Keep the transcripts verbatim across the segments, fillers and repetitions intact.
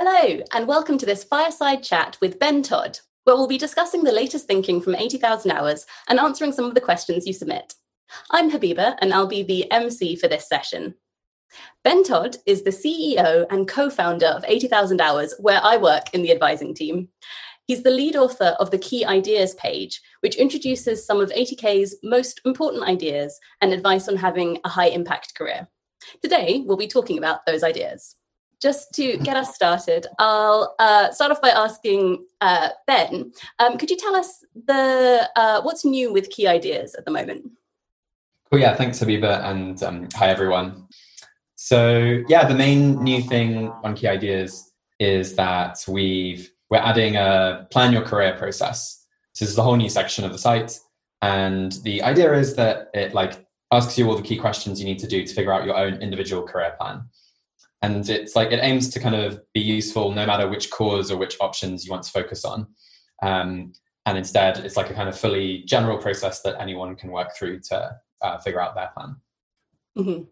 Hello, and welcome to this fireside chat with Ben Todd, where we'll be discussing the latest thinking from eighty thousand hours and answering some of the questions you submit. I'm Habiba, and I'll be the M C for this session. Ben Todd is the C E O and co-founder of eighty thousand hours, where I work in the advising team. He's the lead author of the Key Ideas page, which introduces some of eighty K's most important ideas and advice on having a high-impact career. Today, we'll be talking about those ideas. Just to get us started, I'll uh, start off by asking uh, Ben, um, could you tell us the uh, what's new with Key Ideas at the moment? Cool, yeah, thanks Habiba, and um, hi everyone. So yeah, the main new thing on Key Ideas is that we've, we're adding a plan your career process. So this is a whole new section of the site, and the idea is that it like asks you all the key questions you need to do to figure out your own individual career plan. And it's like, it aims to kind of be useful no matter which cause or which options you want to focus on. Um, and instead, it's like a kind of fully general process that anyone can work through to uh, figure out their plan. Mm-hmm.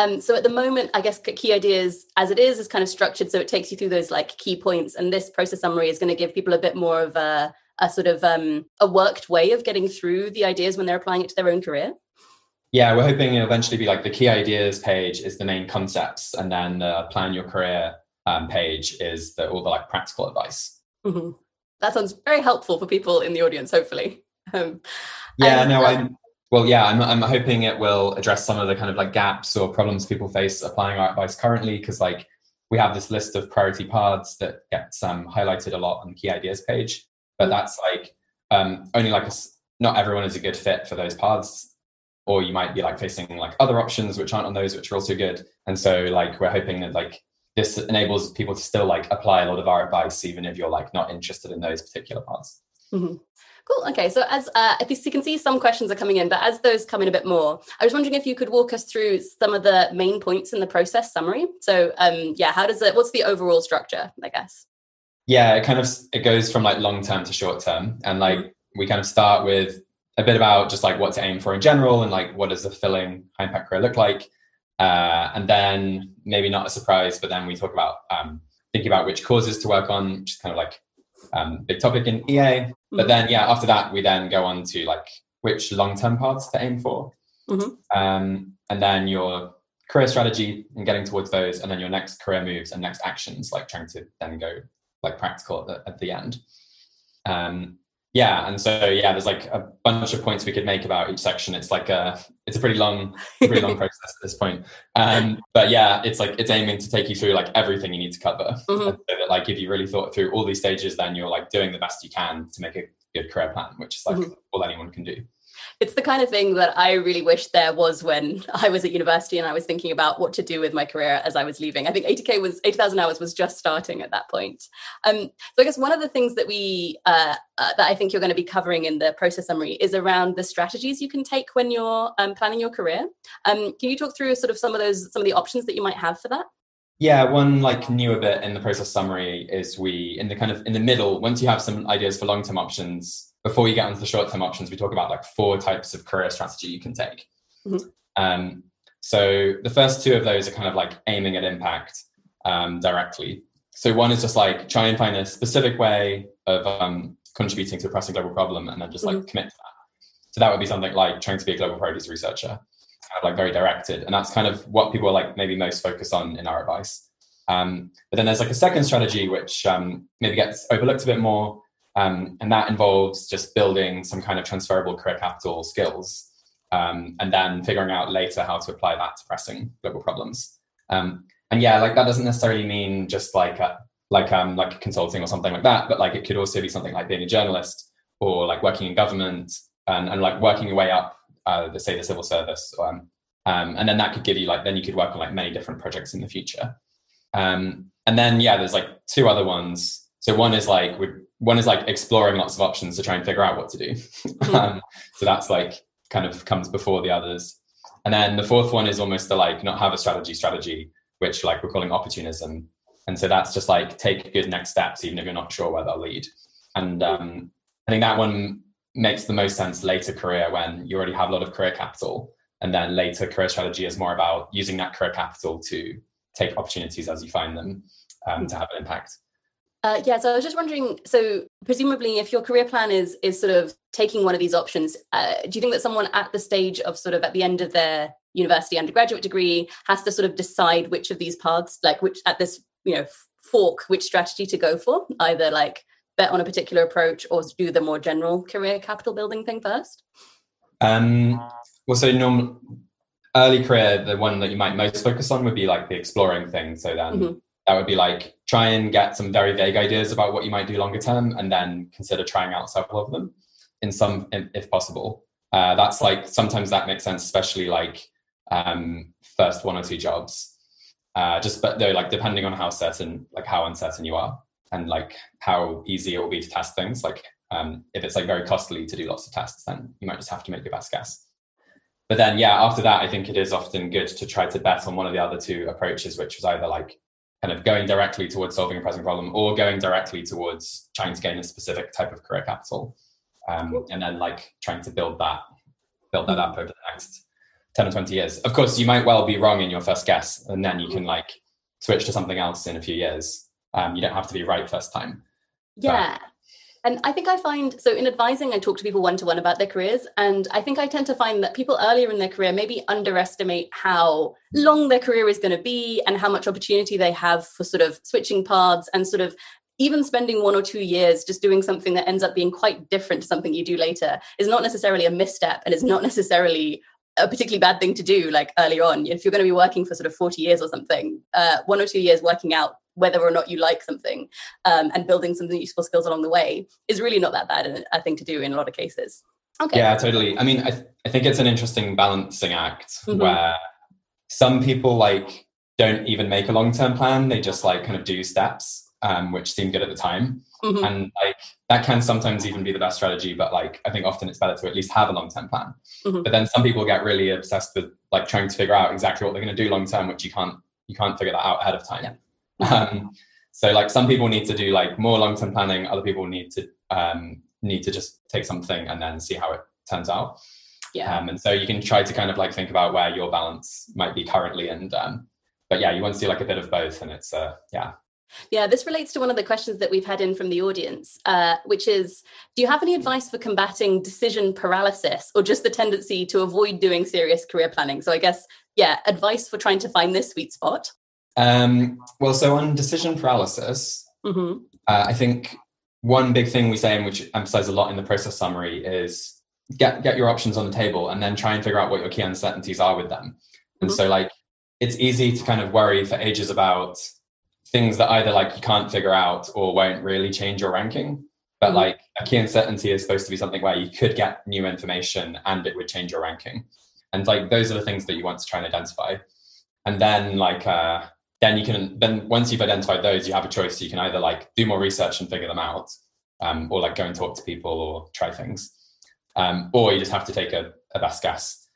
Um, so at the moment, I guess Key Ideas as it is, is kind of structured. So it takes you through those like key points. And this process summary is going to give people a bit more of a, a sort of um, a worked way of getting through the ideas when they're applying it to their own career. Yeah, we're hoping it'll eventually be like the Key Ideas page is the main concepts, and then the Plan Your Career um, page is the, all the like practical advice. Mm-hmm. That sounds very helpful for people in the audience, hopefully. Um, yeah, and, no, um, I'm, well, yeah, I'm, I'm hoping it will address some of the kind of like gaps or problems people face applying our advice currently, because like we have this list of priority paths that gets um, highlighted a lot on the Key Ideas page, but mm-hmm. that's like um, only like a, not everyone is a good fit for those paths. Or you might be like facing like other options which aren't on those, which are also good. And so like we're hoping that like this enables people to still like apply a lot of our advice, even if you're like not interested in those particular parts. Mm-hmm. Cool. Okay. So as uh, at least you can see, some questions are coming in, but as those come in a bit more, I was wondering if you could walk us through some of the main points in the process summary. So um, yeah, how does it? What's the overall structure? I guess. Yeah, it kind of it goes from like long term to short term, and like we kind of start with a bit about just like what to aim for in general, and like what does a fulfilling high impact career look like, uh, and then maybe not a surprise, but then we talk about um, thinking about which causes to work on, which is kind of like um, big topic in E A. Mm-hmm. But then yeah, after that we then go on to like which long term paths to aim for, mm-hmm. um, and then your career strategy and getting towards those, and then your next career moves and next actions, like trying to then go like practical at the, at the end. Um, Yeah. And so, yeah, there's like a bunch of points we could make about each section. It's like a, it's a pretty long, pretty long process at this point. Um, but yeah, it's like, it's aiming to take you through like everything you need to cover. Mm-hmm. So that like, if you really thought through all these stages, then you're like doing the best you can to make a good career plan, which is like mm-hmm. all anyone can do. It's the kind of thing that I really wish there was when I was at university and I was thinking about what to do with my career as I was leaving. I think eighty K was eighty thousand hours was just starting at that point. Um, so I guess one of the things that we uh, uh, that I think you're going to be covering in the process summary is around the strategies you can take when you're um, planning your career. Um, can you talk through sort of some of those some of the options that you might have for that? Yeah, one like newer bit in the process summary is we in the kind of in the middle, once you have some ideas for long term options. Before you get onto the short-term options, we talk about like four types of career strategy you can take. Mm-hmm. Um, so the first two of those are kind of like aiming at impact um, directly. So one is just like try and find a specific way of um, contributing to a pressing global problem, and then just like mm-hmm. commit to that. So that would be something like trying to be a global priorities researcher, kind of like very directed. And that's kind of what people are like maybe most focused on in our advice. Um, but then there's like a second strategy, which um, maybe gets overlooked a bit more. Um, and that involves just building some kind of transferable career capital skills, um, and then figuring out later how to apply that to pressing global problems. Um, and yeah, like that doesn't necessarily mean just like a, like um like consulting or something like that, but like it could also be something like being a journalist or like working in government and, and like working your way up, uh, the, say the civil service. Um, um, and then that could give you like, then you could work on like many different projects in the future. Um, and then, yeah, there's like two other ones. So one is like we one is like exploring lots of options to try and figure out what to do. Mm-hmm. um, so that's like kind of comes before the others. And then the fourth one is almost the like not have a strategy strategy, which like we're calling opportunism. And so that's just like take good next steps, even if you're not sure where they'll lead. And um, I think that one makes the most sense later career when you already have a lot of career capital. And then later career strategy is more about using that career capital to take opportunities as you find them. um, to have an impact. Uh, yeah, so I was just wondering, so presumably if your career plan is is sort of taking one of these options, uh, do you think that someone at the stage of sort of at the end of their university undergraduate degree has to sort of decide which of these paths, like which at this, you know, fork, which strategy to go for, either like bet on a particular approach or do the more general career capital building thing first? Um, well, so normal, early career, the one that you might most focus on would be like the exploring thing. So then mm-hmm. that would be like, try and get some very vague ideas about what you might do longer term and then consider trying out several of them in some, if possible. Uh, that's like, sometimes that makes sense, especially like um, first one or two jobs. Uh, just, but though, like depending on how certain, like how uncertain you are and like how easy it will be to test things. Like um, if it's like very costly to do lots of tests, then you might just have to make your best guess. But then, yeah, after that, I think it is often good to try to bet on one of the other two approaches, which was either like kind of going directly towards solving a present problem or going directly towards trying to gain a specific type of career capital. Um, and then like trying to build that, build that up over the next ten or twenty years. Of course, you might well be wrong in your first guess, and then you can like switch to something else in a few years. Um, you don't have to be right first time. Yeah. But, and I think I find, so in advising, I talk to people one-to-one about their careers. And I think I tend to find that people earlier in their career maybe underestimate how long their career is going to be and how much opportunity they have for sort of switching paths and sort of even spending one or two years just doing something that ends up being quite different to something you do later is not necessarily a misstep and is not necessarily a particularly bad thing to do like earlier on. If you're going to be working for sort of forty years or something, uh, one or two years working out whether or not you like something um, and building some useful skills along the way is really not that bad a thing to do in a lot of cases. Okay. Yeah, totally. I mean, I, th- I think it's an interesting balancing act mm-hmm. where some people like don't even make a long-term plan. They just like kind of do steps, um, which seem good at the time. Mm-hmm. And like that can sometimes even be the best strategy, but like I think often it's better to at least have a long-term plan. Mm-hmm. But then some people get really obsessed with like trying to figure out exactly what they're going to do long-term, which you can't, you can't figure that out ahead of time. Yeah. Um, so like some people need to do like more long-term planning. Other people need to, um, need to just take something and then see how it turns out. Yeah. Um, and so you can try to kind of like think about where your balance might be currently. And, um, but yeah, you want to do like a bit of both and it's, uh, yeah. Yeah. This relates to one of the questions that we've had in from the audience, uh, which is, do you have any advice for combating decision paralysis or just the tendency to avoid doing serious career planning? So I guess, yeah, advice for trying to find this sweet spot. Um, well, so on decision paralysis, mm-hmm. uh, I think one big thing we say, and which emphasize a lot in the process summary, is get get your options on the table and then try and figure out what your key uncertainties are with them. Mm-hmm. And so like, it's easy to kind of worry for ages about things that either like you can't figure out or won't really change your ranking. But mm-hmm. like a key uncertainty is supposed to be something where you could get new information and it would change your ranking. And like, those are the things that you want to try and identify. And then like, uh, Then you can, then once you've identified those, you have a choice. You can either like do more research and figure them out, um, or like go and talk to people or try things. Um, or you just have to take a, a best guess.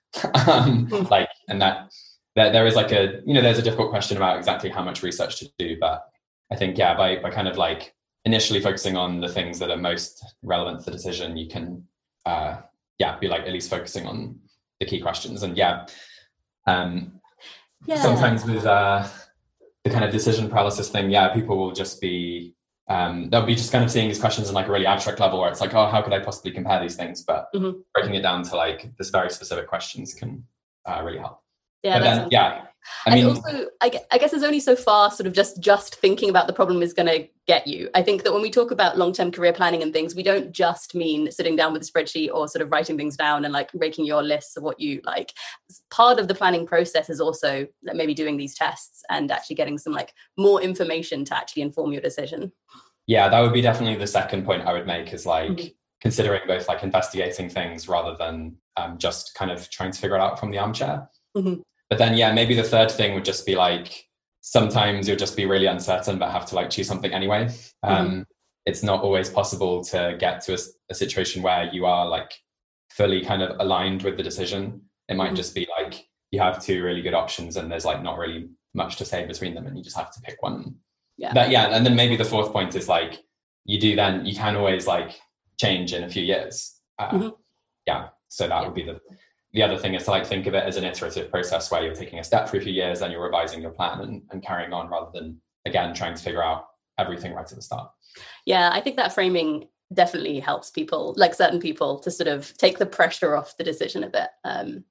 um, like, and that, that there is like a, you know, there's a difficult question about exactly how much research to do. But I think, yeah, by, by kind of like initially focusing on the things that are most relevant to the decision, you can, uh, yeah, be like at least focusing on the key questions. And yeah, um, yeah. sometimes with, uh, the kind of decision paralysis thing, yeah, people will just be, um, they'll be just kind of seeing these questions on like a really abstract level where it's like, oh, how could I possibly compare these things? But mm-hmm. breaking it down to like this very specific questions can uh, really help. Yeah, but then, yeah. I mean, and also, I guess there's only so far sort of just just thinking about the problem is going to get you. I think that when we talk about long-term career planning and things, we don't just mean sitting down with a spreadsheet or sort of writing things down and like making your lists of what you like. Part of the planning process is also maybe doing these tests and actually getting some like more information to actually inform your decision. Yeah, that would be definitely the second point I would make is like mm-hmm. considering both like investigating things rather than um, just kind of trying to figure it out from the armchair. Mm-hmm. But then, yeah, maybe the third thing would just be like, sometimes you'll just be really uncertain, but have to like choose something anyway. Um, mm-hmm. It's not always possible to get to a, a situation where you are like fully kind of aligned with the decision. It might mm-hmm. just be like, you have two really good options and there's like not really much to say between them and you just have to pick one. Yeah. But yeah. And then maybe the fourth point is like, you do then, you can always like change in a few years. Uh, mm-hmm. Yeah. So that yeah. would be the... The other thing is to like think of it as an iterative process where you're taking a step for a few years and you're revising your plan and, and carrying on rather than again, trying to figure out everything right at the start. Yeah, I think that framing definitely helps people, like certain people, to sort of take the pressure off the decision a bit. Um,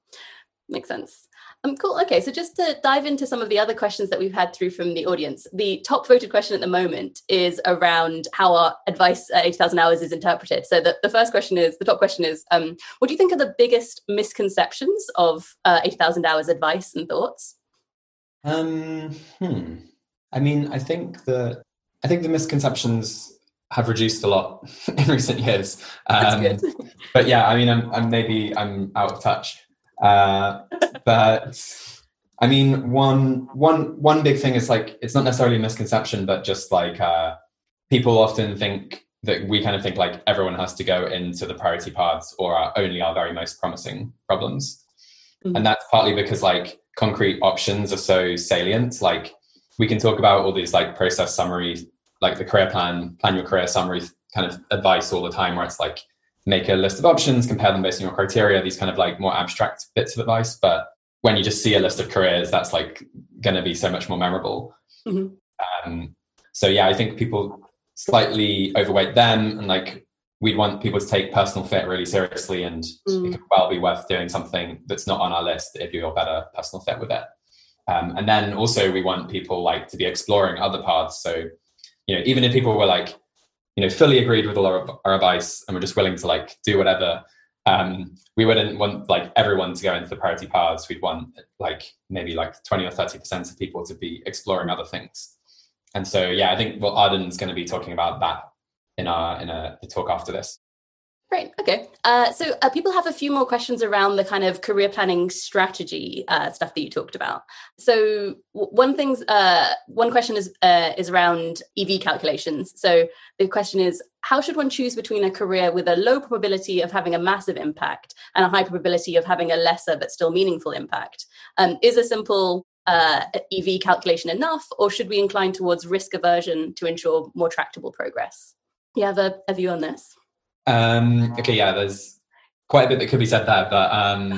makes sense. Um, cool. Okay, so just to dive into some of the other questions that we've had through from the audience, the top voted question at the moment is around how our advice at eighty thousand Hours is interpreted. So the, the first question is, the top question is, um, what do you think are the biggest misconceptions of uh, eighty thousand Hours advice and thoughts? Um, hmm. I mean, I think the I think the misconceptions have reduced a lot in recent years. Um, That's good. But yeah, I mean, I'm, I'm maybe I'm out of touch. Uh, but I mean, one, one, one big thing is like, it's not necessarily a misconception, but just like, uh, people often think that we kind of think like everyone has to go into the priority paths or are only our very most promising problems. Mm-hmm. And that's partly because like concrete options are so salient. Like we can talk about all these like process summary, like the career plan, plan your career summary kind of advice all the time, where it's like, make a list of options, compare them based on your criteria, these kind of like more abstract bits of advice. But when you just see a list of careers, that's like going to be so much more memorable. Mm-hmm. Um, so yeah, I think people slightly overweight them, and like we'd want people to take personal fit really seriously, and mm. it could well be worth doing something that's not on our list if you're better personal fit with it. Um, and then also we want people like to be exploring other paths. So, you know, even if people were like, you know, fully agreed with all our, our advice and we're just willing to like do whatever, um we wouldn't want like everyone to go into the priority paths. We'd want like maybe like twenty or thirty percent of people to be exploring other things. And so yeah, I think well Arden's going to be talking about that in our in a the talk after this. Great. Okay. Uh, so uh, people have a few more questions around the kind of career planning strategy uh, stuff that you talked about. So one thing's uh, one question is uh, is around E V calculations. So the question is, how should one choose between a career with a low probability of having a massive impact and a high probability of having a lesser but still meaningful impact? Um, is a simple uh, E V calculation enough, or should we incline towards risk aversion to ensure more tractable progress? Do you have a, a view on this? Um, okay, yeah, there's quite a bit that could be said there, but um,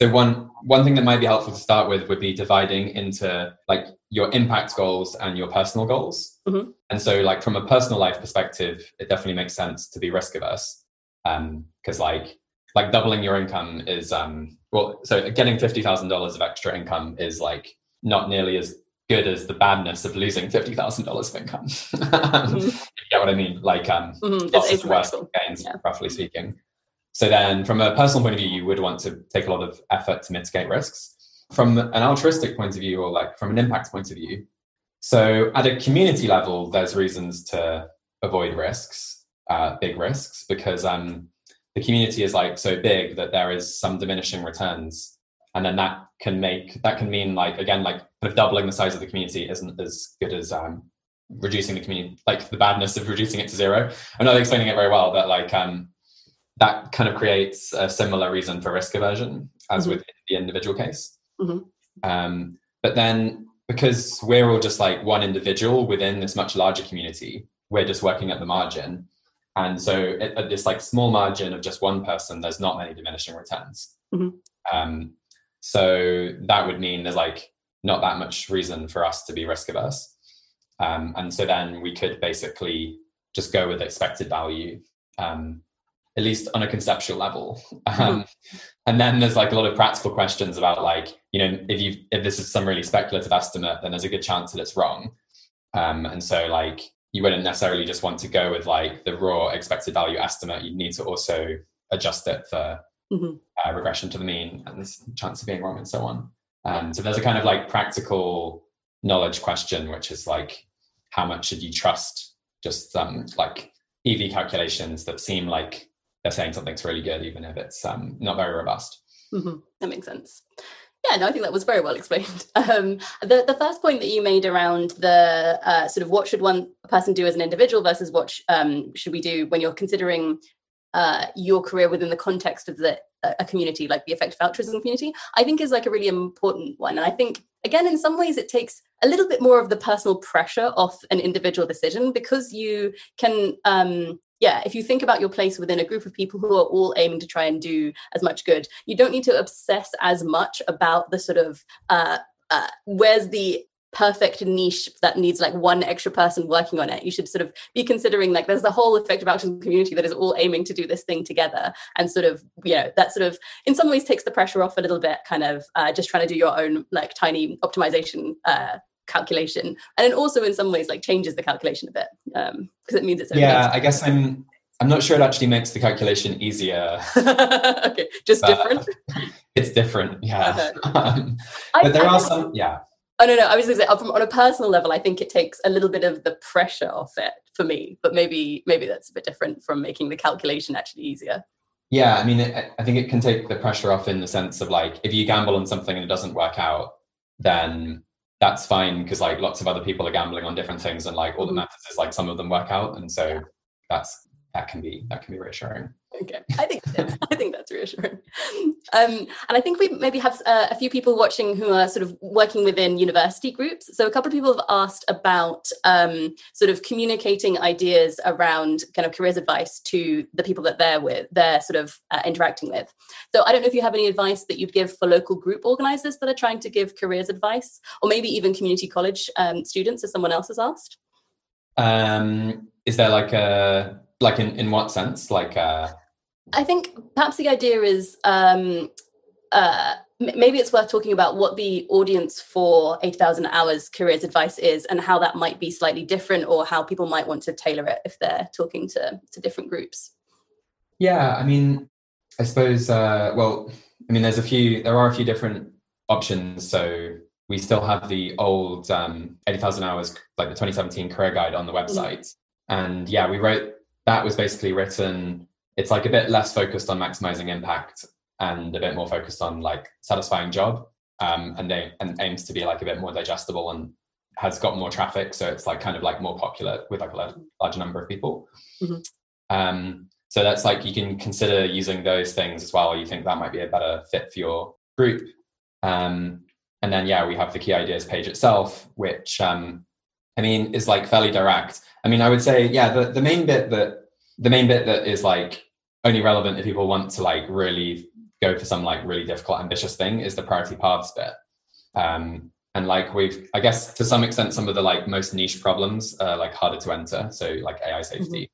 so one one thing that might be helpful to start with would be dividing into like your impact goals and your personal goals. Mm-hmm. And so like from a personal life perspective, it definitely makes sense to be risk averse, um, because like like doubling your income is um, well, so getting fifty thousand dollars of extra income is like not nearly as good as the badness of losing fifty thousand dollars of income. um, mm-hmm. You get what I mean? Like, um, mm-hmm. lots of worse gains, yeah. Roughly speaking. So then from a personal point of view, you would want to take a lot of effort to mitigate risks. From an altruistic point of view, or like from an impact point of view, so at a community level, there's reasons to avoid risks, uh, big risks, because um, the community is like so big that there is some diminishing returns. And then that can make, that can mean like, again, like kind of doubling the size of the community isn't as good as um, reducing the community, like the badness of reducing it to zero. I'm not explaining it very well, but like um, that kind of creates a similar reason for risk aversion as mm-hmm. with the individual case. Mm-hmm. Um, but then because we're all just like one individual within this much larger community, we're just working at the margin. And so at, at this like small margin of just one person, there's not many diminishing returns. Mm-hmm. Um, So that would mean there's like not that much reason for us to be risk averse. Um, and so then we could basically just go with expected value, um, at least on a conceptual level. Um, and then there's like a lot of practical questions about like, you know, if you if this is some really speculative estimate, then there's a good chance that it's wrong. Um, and so like you wouldn't necessarily just want to go with like the raw expected value estimate. You'd need to also adjust it for Mm-hmm. Uh, regression to the mean and this chance of being wrong and so on. Um, so there's a kind of like practical knowledge question, which is like, how much should you trust just um, like E V calculations that seem like they're saying something's really good, even if it's um, not very robust. Mm-hmm. That makes sense. Yeah, no, I think that was very well explained. Um, the, the first point that you made around the uh, sort of what should one person do as an individual versus what sh- um, should we do when you're considering Uh, your career within the context of the a community, like the effective altruism community, I think is like a really important one. And I think, again, in some ways it takes a little bit more of the personal pressure off an individual decision, because you can, um, yeah, if you think about your place within a group of people who are all aiming to try and do as much good, you don't need to obsess as much about the sort of, uh, uh, where's the perfect niche that needs like one extra person working on it. You should sort of be considering like there's the whole effective action community that is all aiming to do this thing together, and sort of, you know, that sort of in some ways takes the pressure off a little bit, kind of uh, just trying to do your own like tiny optimization uh, calculation, and then also in some ways like changes the calculation a bit because um, it means it's yeah nature. I guess I'm I'm not sure it actually makes the calculation easier. Okay, just different. It's different, yeah. um, but I, there I, are some, yeah. Oh, no, no, I was going to say, from, on a personal level, I think it takes a little bit of the pressure off it for me, but maybe maybe that's a bit different from making the calculation actually easier. Yeah, I mean, it, I think it can take the pressure off in the sense of, like, if you gamble on something and it doesn't work out, then that's fine, because, like, lots of other people are gambling on different things, and, like, all that matters is, like, some of them work out, and so yeah. that's... That can be that can be reassuring. Okay, I think I think that's reassuring. Um, and I think we maybe have uh, a few people watching who are sort of working within university groups. So a couple of people have asked about um, sort of communicating ideas around kind of careers advice to the people that they're with, they're sort of uh, interacting with. So I don't know if you have any advice that you'd give for local group organisers that are trying to give careers advice, or maybe even community college um, students, as someone else has asked. Um, is there like a Like in, in what sense? Like, uh... I think perhaps the idea is um, uh, m- maybe it's worth talking about what the audience for eighty thousand Hours careers advice is, and how that might be slightly different, or how people might want to tailor it if they're talking to, to different groups. Yeah, I mean, I suppose. Uh, well, I mean, there's a few. There are a few different options. So we still have the old um, eighty thousand Hours, like the twenty seventeen career guide, on the website, mm-hmm. and yeah, we wrote. That was basically written, it's like a bit less focused on maximizing impact and a bit more focused on like satisfying job, um, and they and aims to be like a bit more digestible and has got more traffic. So it's like kind of like more popular with like a large, large number of people. Mm-hmm. Um, so that's like, you can consider using those things as well. You think that might be a better fit for your group. Um, and then, yeah, we have the Key Ideas page itself, which um, I mean, is like fairly direct. I mean, I would say, yeah, the, the main bit that the main bit that is like only relevant if people want to like really go for some like really difficult, ambitious thing is the priority paths bit. Um, and like we've, I guess to some extent, some of the like most niche problems are like harder to enter. So like A I safety.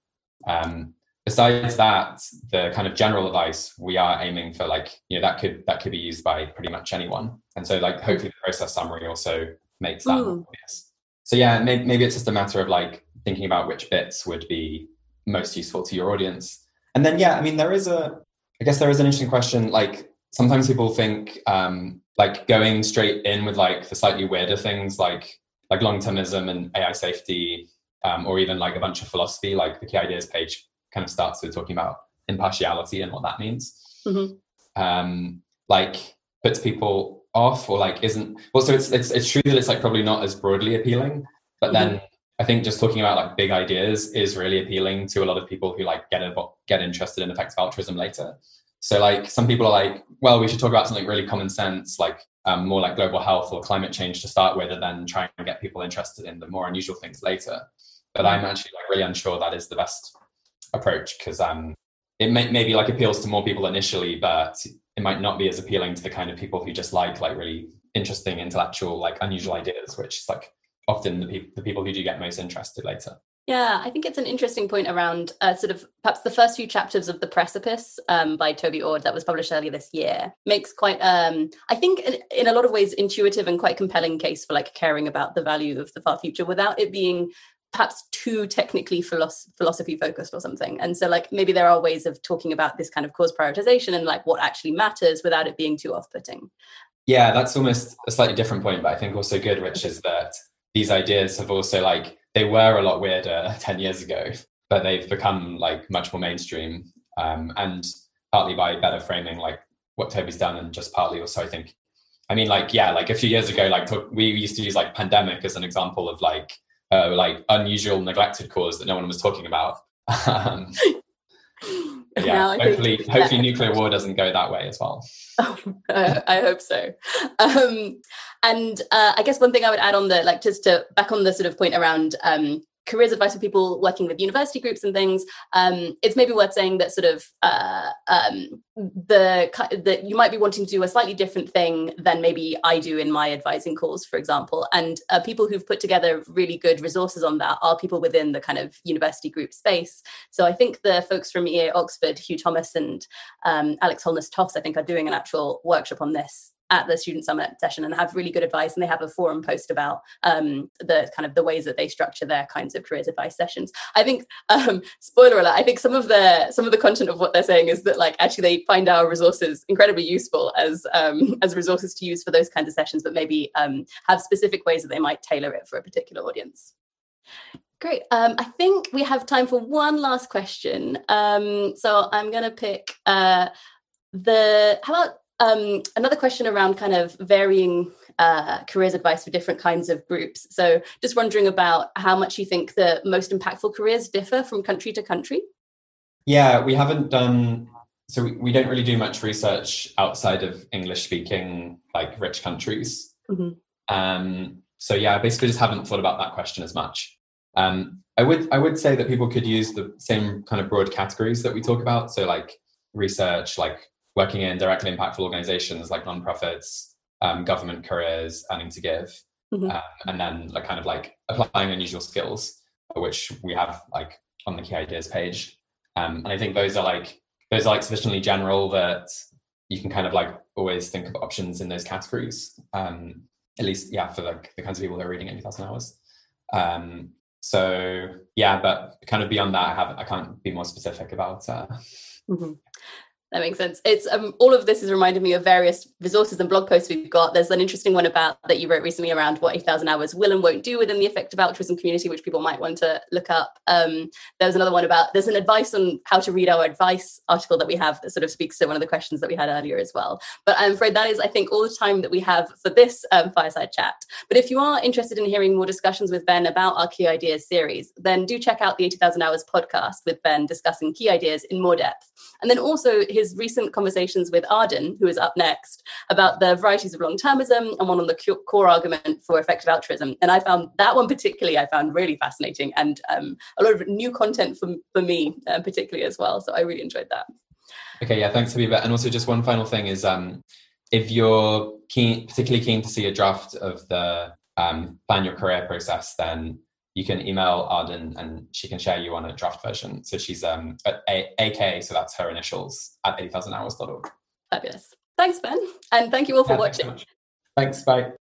Mm-hmm. Um, besides that, the kind of general advice we are aiming for, like, you know, that could, that could be used by pretty much anyone. And so like, hopefully the process summary also makes that mm. obvious. So yeah, maybe, maybe it's just a matter of like thinking about which bits would be most useful to your audience. And then, yeah, I mean, there is a, I guess there is an interesting question. Like sometimes people think um, like going straight in with like the slightly weirder things like, like long-termism and A I safety, um, or even like a bunch of philosophy, like the Key Ideas page kind of starts with talking about impartiality and what that means. Mm-hmm. Um, like puts people off or like isn't, well, so it's, it's, it's true that it's like probably not as broadly appealing, but mm-hmm. then I think just talking about like big ideas is really appealing to a lot of people who like get a, get interested in effective altruism later. So like some people are like, well, we should talk about something really common sense, like um, more like global health or climate change to start with, and then try and get people interested in the more unusual things later. But I'm actually like really unsure that is the best approach, because um, it may maybe like appeals to more people initially, but it might not be as appealing to the kind of people who just like like really interesting, intellectual, like unusual ideas, which is like often the, pe- the people who do get most interested later. Yeah, I think it's an interesting point around uh, sort of perhaps the first few chapters of The Precipice um, by Toby Ord that was published earlier this year makes quite, um, I think in, in a lot of ways, intuitive and quite compelling case for like caring about the value of the far future without it being perhaps too technically philosoph- philosophy focused or something. And so like maybe there are ways of talking about this kind of cause prioritization and like what actually matters without it being too off-putting. Yeah, that's almost a slightly different point, but I think also good, which is that these ideas have also like, they were a lot weirder ten years ago, but they've become like much more mainstream, um, and partly by better framing, like what Toby's done, and just partly also, I think, I mean, like, yeah, like a few years ago, like talk, we used to use like pandemic as an example of like, uh, like unusual neglected cause that no one was talking about. um, Yeah, no, hopefully, think, yeah, hopefully nuclear war doesn't go that way as well. Oh, uh, I hope so. Um, and uh, I guess one thing I would add on the, like, just to back on the sort of point around um, careers advice for people working with university groups and things, um, it's maybe worth saying that sort of uh, um, the that you might be wanting to do a slightly different thing than maybe I do in my advising calls, for example. And uh, people who've put together really good resources on that are people within the kind of university group space. So I think the folks from E A Oxford, Hugh Thomas and um, Alex Holness-Toffs, I think, are doing an actual workshop on this at the Student Summit session and have really good advice, and they have a forum post about um, the kind of the ways that they structure their kinds of careers advice sessions. I think, um, spoiler alert, I think some of the some of the content of what they're saying is that, like, actually they find our resources incredibly useful as um, as resources to use for those kinds of sessions, but maybe um, have specific ways that they might tailor it for a particular audience. Great. Um, I think we have time for one last question. Um, so I'm going to pick uh, the, how about, Um, another question around kind of varying uh, careers advice for different kinds of groups. So just wondering about how much you think the most impactful careers differ from country to country. Yeah, we haven't done, so we, we don't really do much research outside of English speaking, like rich countries. Mm-hmm. Um, so yeah, I basically just haven't thought about that question as much. Um, I would, I would say that people could use the same kind of broad categories that we talk about. So like research, like working in directly impactful organizations like nonprofits, um, government careers, earning to give, mm-hmm. uh, and then like kind of like applying unusual skills, which we have like on the Key Ideas page. Um, and I think those are like those are like sufficiently general that you can kind of like always think of options in those categories. Um, at least, yeah, for like the kinds of people who are reading eighty thousand Hours. Um, so yeah, but kind of beyond that, I have I can't be more specific about. Uh, mm-hmm. That makes sense. It's um, all of this has reminded me of various resources and blog posts we've got. There's an interesting one about that you wrote recently around what eighty thousand Hours will and won't do within the effective altruism community, which people might want to look up. Um, there was another one about, there's an advice on how to read our advice article that we have that sort of speaks to one of the questions that we had earlier as well. But I'm afraid that is, I think, all the time that we have for this um, fireside chat. But if you are interested in hearing more discussions with Ben about our Key Ideas series, then do check out the eighty thousand Hours podcast with Ben discussing key ideas in more depth. And then also his His recent conversations with Arden, who is up next, about the varieties of long-termism and one on the core argument for effective altruism. And I found that one particularly, I found really fascinating, and um, a lot of new content for, for me uh, particularly as well. So I really enjoyed that. Okay, yeah, thanks, Habiba. And also just one final thing is um, if you're keen, particularly keen to see a draft of the um, plan your career process, then you can email Arden and she can share you on a draft version. So she's um, at A K, so that's her initials, at eighty thousand hours dot org. Fabulous. Thanks, Ben. And thank you all for yeah, watching. Thanks, so much. Thanks, bye.